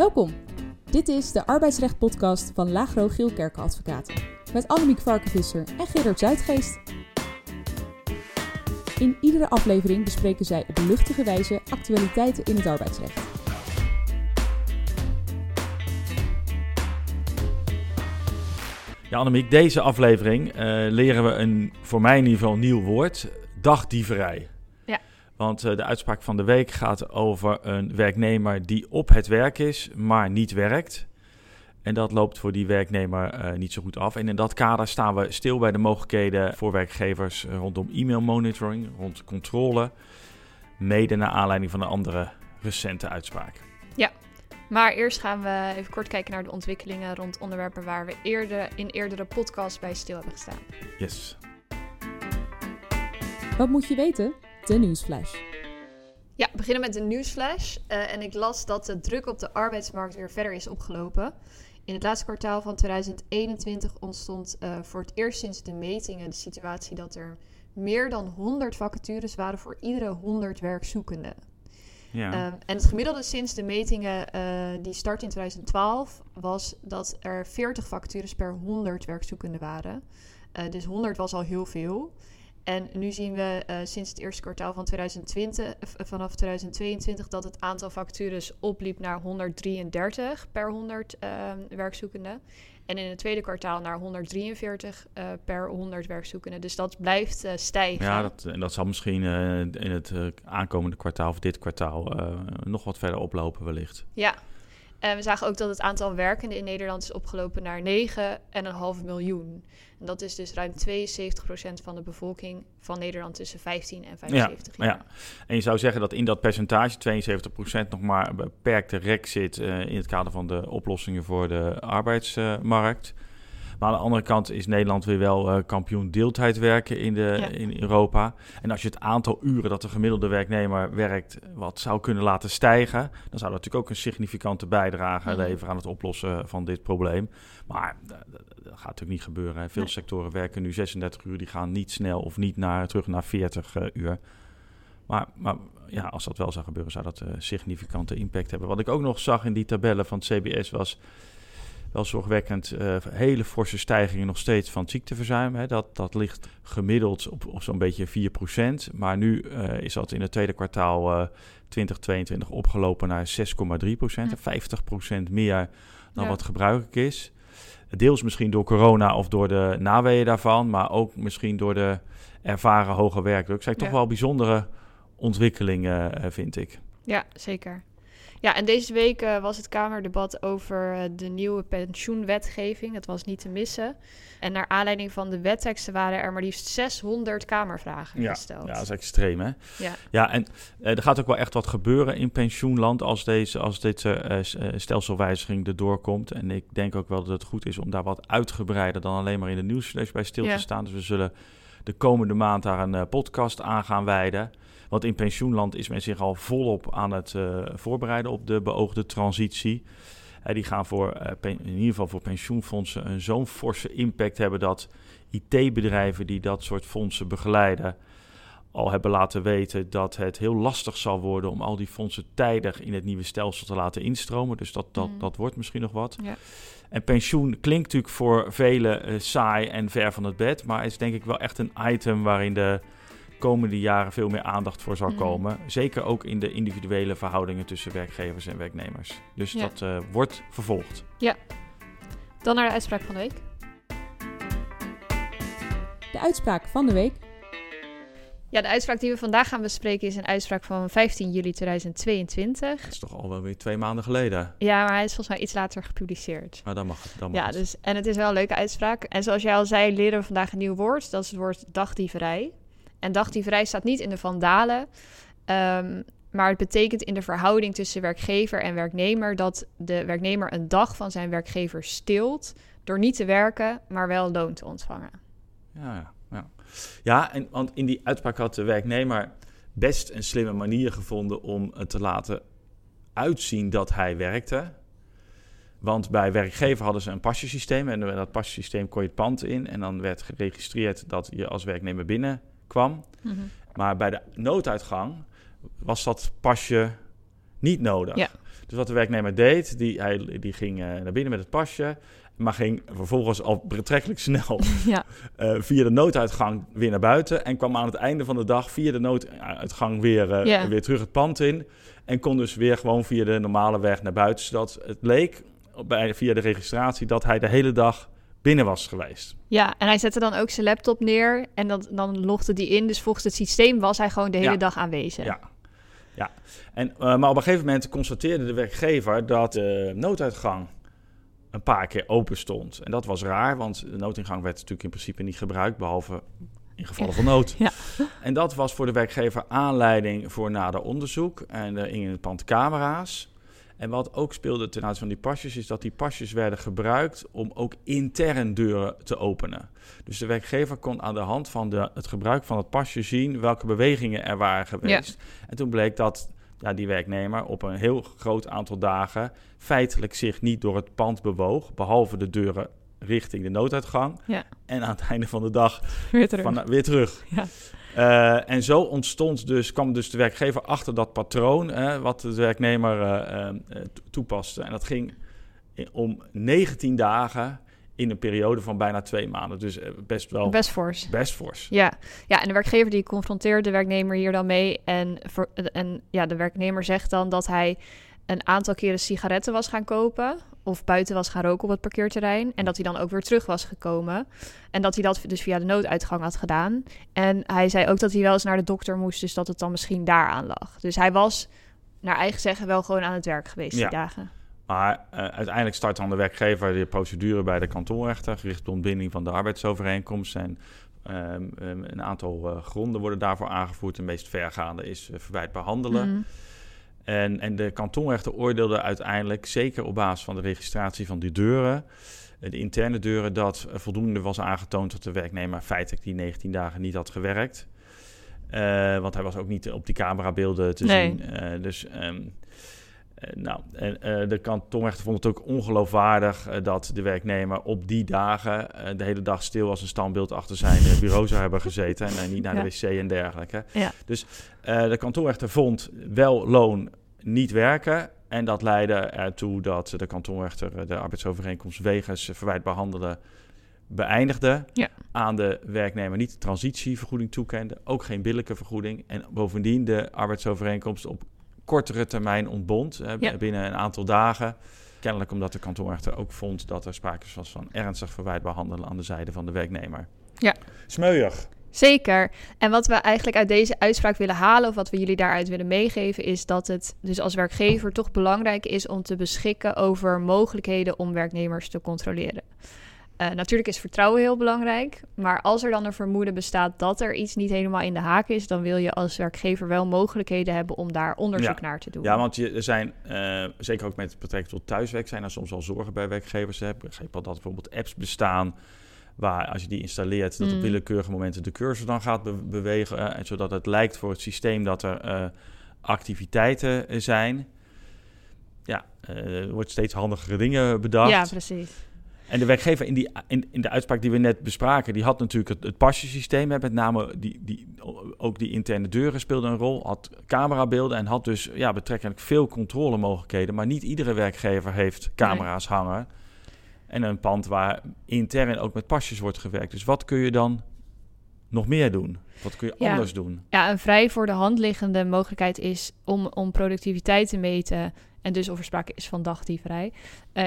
Welkom! Dit is de arbeidsrecht podcast van Lagro Geelkerken Advocaten met Annemiek Varkenvisser en Gerard Zuidgeest. In iedere aflevering bespreken zij op luchtige wijze actualiteiten in het arbeidsrecht. Ja, Annemiek, deze aflevering leren we een, voor mij in ieder geval, nieuw woord: dagdieverij. Want de uitspraak van de week gaat over een werknemer die op het werk is, maar niet werkt. En dat loopt voor die werknemer niet zo goed af. En in dat kader staan we stil bij de mogelijkheden voor werkgevers rondom e-mail monitoring, rond controle. Mede naar aanleiding van een andere recente uitspraak. Ja, maar eerst gaan we even kort kijken naar de ontwikkelingen rond onderwerpen waar we in eerdere podcasts bij stil hebben gestaan. Yes. Wat moet je weten? De nieuwsflash. Ja, we beginnen met de nieuwsflash. En ik las dat de druk op de arbeidsmarkt weer verder is opgelopen. In het laatste kwartaal van 2021 ontstond voor het eerst sinds de metingen de situatie dat er meer dan 100 vacatures waren voor iedere 100 werkzoekenden. Ja. En het gemiddelde sinds de metingen die start in 2012 was dat er 40 vacatures per 100 werkzoekenden waren. Dus 100 was al heel veel. En nu zien we sinds het eerste kwartaal van vanaf 2022 dat het aantal vacatures opliep naar 133 per 100 werkzoekenden. En in het tweede kwartaal naar 143 per 100 werkzoekenden. Dus dat blijft stijgen. Ja, dat zal misschien in het aankomende kwartaal of dit kwartaal nog wat verder oplopen wellicht. Ja, en we zagen ook dat het aantal werkenden in Nederland is opgelopen naar 9,5 miljoen. En dat is dus ruim 72% van de bevolking van Nederland tussen 15 en 75 jaar. Ja. En je zou zeggen dat in dat percentage, 72%, nog maar een beperkte rek zit in het kader van de oplossingen voor de arbeidsmarkt. Maar aan de andere kant is Nederland weer wel kampioen deeltijd werken in Europa. En als je het aantal uren dat de gemiddelde werknemer werkt wat zou kunnen laten stijgen, dan zou dat natuurlijk ook een significante bijdrage leveren aan het oplossen van dit probleem. Maar dat gaat natuurlijk niet gebeuren. Hè. Veel sectoren werken nu 36 uur, die gaan niet snel of niet terug naar 40 uur. Maar ja, als dat wel zou gebeuren, zou dat significante impact hebben. Wat ik ook nog zag in die tabellen van het CBS was wel zorgwekkend, hele forse stijgingen nog steeds van ziekteverzuim. Hè. Dat ligt gemiddeld op zo'n beetje 4%. Maar nu is dat in het tweede kwartaal 2022 opgelopen naar 6,3%. 50% meer dan wat gebruikelijk is. Deels misschien door corona of door de naweeën daarvan, maar ook misschien door de ervaren hoge werkdruk. Zijn toch wel bijzondere ontwikkelingen, vind ik. Ja, zeker. Ja, en deze week was het Kamerdebat over de nieuwe pensioenwetgeving. Dat was niet te missen. En naar aanleiding van de wetteksten waren er maar liefst 600 Kamervragen gesteld. Ja, dat is extreem, hè? Ja, en er gaat ook wel echt wat gebeuren in pensioenland als dit stelselwijziging erdoor komt. En ik denk ook wel dat het goed is om daar wat uitgebreider dan alleen maar in de nieuwsflash bij stil te staan. Dus we zullen de komende maand daar een podcast aan gaan wijden. Want in pensioenland is men zich al volop aan het voorbereiden op de beoogde transitie. Die gaan in ieder geval voor pensioenfondsen zo'n forse impact hebben dat IT-bedrijven die dat soort fondsen begeleiden al hebben laten weten dat het heel lastig zal worden om al die fondsen tijdig in het nieuwe stelsel te laten instromen. Dus dat wordt misschien nog wat. Ja. En pensioen klinkt natuurlijk voor velen saai en ver van het bed, maar is denk ik wel echt een item waarin de komende jaren veel meer aandacht voor zal komen. Zeker ook in de individuele verhoudingen tussen werkgevers en werknemers. Dus dat wordt vervolgd. Ja. Dan naar de uitspraak van de week. De uitspraak van de week. Ja, de uitspraak die we vandaag gaan bespreken is een uitspraak van 15 juli 2022. Dat is toch al wel weer 2 maanden geleden? Ja, maar hij is volgens mij iets later gepubliceerd. Maar dan mag het. Dan mag het. Dus, en het is wel een leuke uitspraak. En zoals jij al zei, leren we vandaag een nieuw woord. Dat is het woord dagdieverij. En dagdieverij staat niet in de vandalen, maar het betekent in de verhouding tussen werkgever en werknemer dat de werknemer een dag van zijn werkgever steelt door niet te werken, maar wel loon te ontvangen. Ja, en want in die uitspraak had de werknemer best een slimme manier gevonden om het te laten uitzien dat hij werkte. Want bij werkgever hadden ze een pasjesysteem en met dat pasjesysteem kon je het pand in en dan werd geregistreerd dat je als werknemer binnen kwam. Maar bij de nooduitgang was dat pasje niet nodig. Ja. Dus wat de werknemer deed, die ging naar binnen met het pasje, maar ging vervolgens al betrekkelijk snel via de nooduitgang weer naar buiten en kwam aan het einde van de dag via de nooduitgang weer terug het pand in en kon dus weer gewoon via de normale weg naar buiten, zodat het leek via de registratie dat hij de hele dag binnen was geweest. Ja, en hij zette dan ook zijn laptop neer en dan logde die in. Dus volgens het systeem was hij gewoon de hele dag aanwezig. Ja. Ja. Maar op een gegeven moment constateerde de werkgever dat de nooduitgang een paar keer open stond. En dat was raar, want de noodingang werd natuurlijk in principe niet gebruikt, behalve in gevallen van nood. Ja. En dat was voor de werkgever aanleiding voor nader onderzoek. En er hingen in het pand camera's. En wat ook speelde ten aanzien van die pasjes, is dat die pasjes werden gebruikt om ook intern deuren te openen. Dus de werkgever kon aan de hand van het gebruik van het pasje zien welke bewegingen er waren geweest. Ja. En toen bleek dat die werknemer op een heel groot aantal dagen feitelijk zich niet door het pand bewoog, behalve de deuren richting de nooduitgang. Ja. En aan het einde van de dag weer terug. Ja. En zo kwam dus de werkgever achter dat patroon wat de werknemer toepaste. En dat ging om 19 dagen in een periode van bijna 2 maanden. Dus best fors. Best fors. Ja. Ja, en de werkgever die confronteert de werknemer hier dan mee. En de werknemer zegt dan dat hij een aantal keren sigaretten was gaan kopen of buiten was gaan roken op het parkeerterrein en dat hij dan ook weer terug was gekomen en dat hij dat dus via de nooduitgang had gedaan. En hij zei ook dat hij wel eens naar de dokter moest, dus dat het dan misschien daaraan lag. Dus hij was, naar eigen zeggen, wel gewoon aan het werk geweest die dagen. Maar uiteindelijk start dan de werkgever de procedure bij de kantonrechter gericht op de ontbinding van de arbeidsovereenkomst en een aantal gronden worden daarvoor aangevoerd. De meest vergaande is verwijtbaar handelen. Mm. En de kantonrechter oordeelde uiteindelijk, zeker op basis van de registratie van die deuren, de interne deuren, dat voldoende was aangetoond dat de werknemer feitelijk die 19 dagen niet had gewerkt. Want hij was ook niet op die camerabeelden te zien. De kantonrechter vond het ook ongeloofwaardig dat de werknemer op die dagen de hele dag stil als een standbeeld achter zijn bureau zou hebben gezeten en niet naar de wc en dergelijke. Ja. Dus de kantonrechter vond wel loon niet werken en dat leidde ertoe dat de kantonrechter de arbeidsovereenkomst wegens verwijtbaar handelen beëindigde, aan de werknemer niet de transitievergoeding toekende, ook geen billijke vergoeding en bovendien de arbeidsovereenkomst op kortere termijn ontbond binnen een aantal dagen. Kennelijk omdat de kantonrechter ook vond dat er sprake was van ernstig verwijtbaar handelen aan de zijde van de werknemer. Ja. Smeuig. Zeker. En wat we eigenlijk uit deze uitspraak willen halen, of wat we jullie daaruit willen meegeven, is dat het dus als werkgever toch belangrijk is om te beschikken over mogelijkheden om werknemers te controleren. Natuurlijk is vertrouwen heel belangrijk, maar als er dan een vermoeden bestaat dat er iets niet helemaal in de haak is, dan wil je als werkgever wel mogelijkheden hebben om daar onderzoek naar te doen. Ja, want er zijn, zeker ook met betrekking tot thuiswerk, zijn er soms al zorgen bij werkgevers. Ik begreep al dat bijvoorbeeld apps bestaan waar, als je die installeert, dat op willekeurige momenten de cursor dan gaat bewegen, en zodat het lijkt voor het systeem dat er activiteiten zijn. Ja, er wordt steeds handigere dingen bedacht. Ja, precies. En de werkgever in de uitspraak die we net bespraken, die had natuurlijk het pasjesysteem. Met name ook die interne deuren speelden een rol. Had camerabeelden en had dus betrekkelijk veel controlemogelijkheden. Maar niet iedere werkgever heeft camera's hangen. En een pand waar intern ook met pasjes wordt gewerkt. Dus wat kun je dan nog meer doen? Wat kun je anders doen? Ja, een vrij voor de hand liggende mogelijkheid is om productiviteit te meten, en dus of er sprake is van dagdieverij,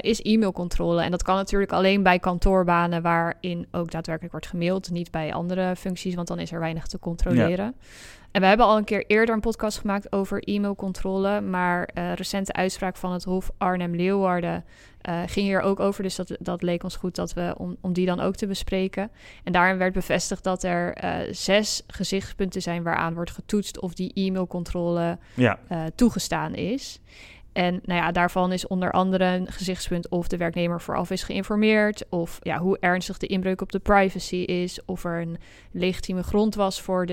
is e-mailcontrole. En dat kan natuurlijk alleen bij kantoorbanen waarin ook daadwerkelijk wordt gemaild, niet bij andere functies, want dan is er weinig te controleren. Ja. En we hebben al een keer eerder een podcast gemaakt over e-mailcontrole, maar recente uitspraak van het Hof Arnhem-Leeuwarden ging hier ook over. Dus dat leek ons goed dat we om die dan ook te bespreken. En daarin werd bevestigd dat er 6 gezichtspunten zijn waaraan wordt getoetst of die e-mailcontrole toegestaan is. En daarvan is onder andere een gezichtspunt of de werknemer vooraf is geïnformeerd, of hoe ernstig de inbreuk op de privacy is, of er een legitieme grond was voor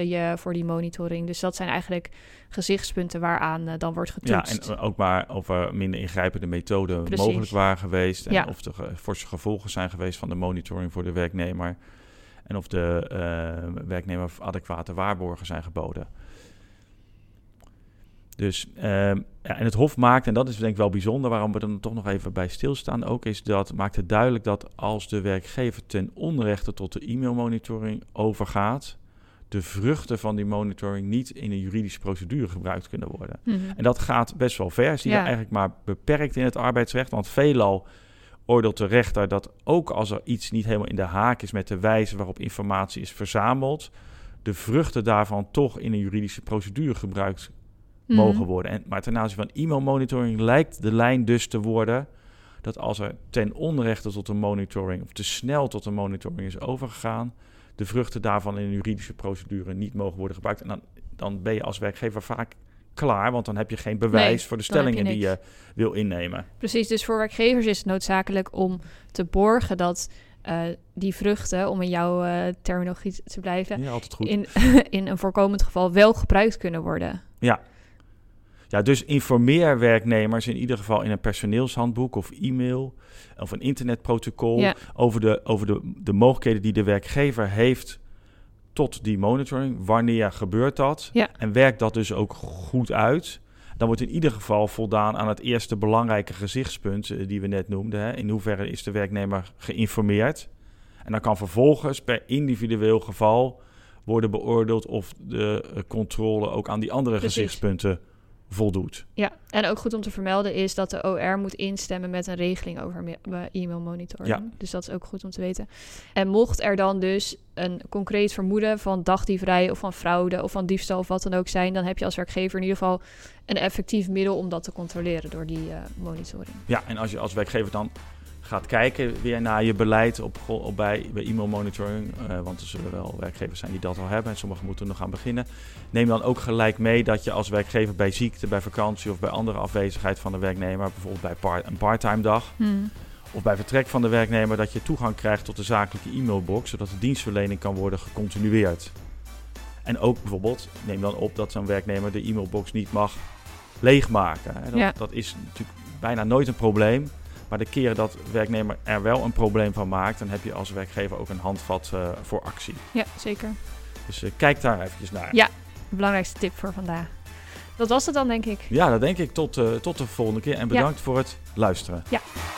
die monitoring. Dus dat zijn eigenlijk gezichtspunten waaraan dan wordt getoetst. Ja, en ook maar of er minder ingrijpende methoden mogelijk waren geweest, en of er forse gevolgen zijn geweest van de monitoring voor de werknemer, en of de werknemer adequate waarborgen zijn geboden. Dus, en het Hof maakt, en dat is denk ik wel bijzonder waarom we er dan toch nog even bij stilstaan, ook is dat, maakt het duidelijk dat als de werkgever ten onrechte tot de e-mailmonitoring overgaat, de vruchten van die monitoring niet in een juridische procedure gebruikt kunnen worden. Mm-hmm. En dat gaat best wel ver. Zie je eigenlijk maar beperkt in het arbeidsrecht, want veelal oordeelt de rechter dat ook als er iets niet helemaal in de haak is met de wijze waarop informatie is verzameld, de vruchten daarvan toch in een juridische procedure gebruikt mogen worden. Maar ten aanzien van e-mailmonitoring lijkt de lijn dus te worden dat als er ten onrechte tot een monitoring of te snel tot een monitoring is overgegaan, de vruchten daarvan in een juridische procedure niet mogen worden gebruikt. En dan ben je als werkgever vaak klaar, want dan heb je geen bewijs voor de stellingen die je wil innemen. Precies, dus voor werkgevers is het noodzakelijk om te borgen dat die vruchten, om in jouw terminologie te blijven, ja, altijd goed, in een voorkomend geval wel gebruikt kunnen worden. Ja, dus informeer werknemers in ieder geval in een personeelshandboek of e-mail of een internetprotocol over de mogelijkheden die de werkgever heeft tot die monitoring. Wanneer gebeurt dat? Ja. En werkt dat dus ook goed uit? Dan wordt in ieder geval voldaan aan het eerste belangrijke gezichtspunt die we net noemden. Hè? In hoeverre is de werknemer geïnformeerd? En dan kan vervolgens per individueel geval worden beoordeeld of de controle ook aan die andere gezichtspunten voldoet. Ja, en ook goed om te vermelden is dat de OR moet instemmen met een regeling over e-mail monitoring. Ja. Dus dat is ook goed om te weten. En mocht er dan dus een concreet vermoeden van dagdieverij of van fraude of van diefstal of wat dan ook zijn, dan heb je als werkgever in ieder geval een effectief middel om dat te controleren door die monitoring. Ja, en als je als werkgever dan gaat kijken weer naar je beleid bij e-mail monitoring, want er zullen wel werkgevers zijn die dat al hebben en sommigen moeten nog aan beginnen. Neem dan ook gelijk mee dat je als werkgever bij ziekte, bij vakantie of bij andere afwezigheid van de werknemer, bijvoorbeeld bij een parttime dag of bij vertrek van de werknemer, dat je toegang krijgt tot de zakelijke e-mailbox, zodat de dienstverlening kan worden gecontinueerd. En ook bijvoorbeeld, neem dan op dat zo'n werknemer de e-mailbox niet mag leegmaken. Dat is natuurlijk bijna nooit een probleem. Maar de keren dat de werknemer er wel een probleem van maakt, dan heb je als werkgever ook een handvat voor actie. Ja, zeker. Dus kijk daar eventjes naar. Ja, de belangrijkste tip voor vandaag. Dat was het dan, denk ik. Ja, dat denk ik. Tot de volgende keer. En bedankt voor het luisteren. Ja.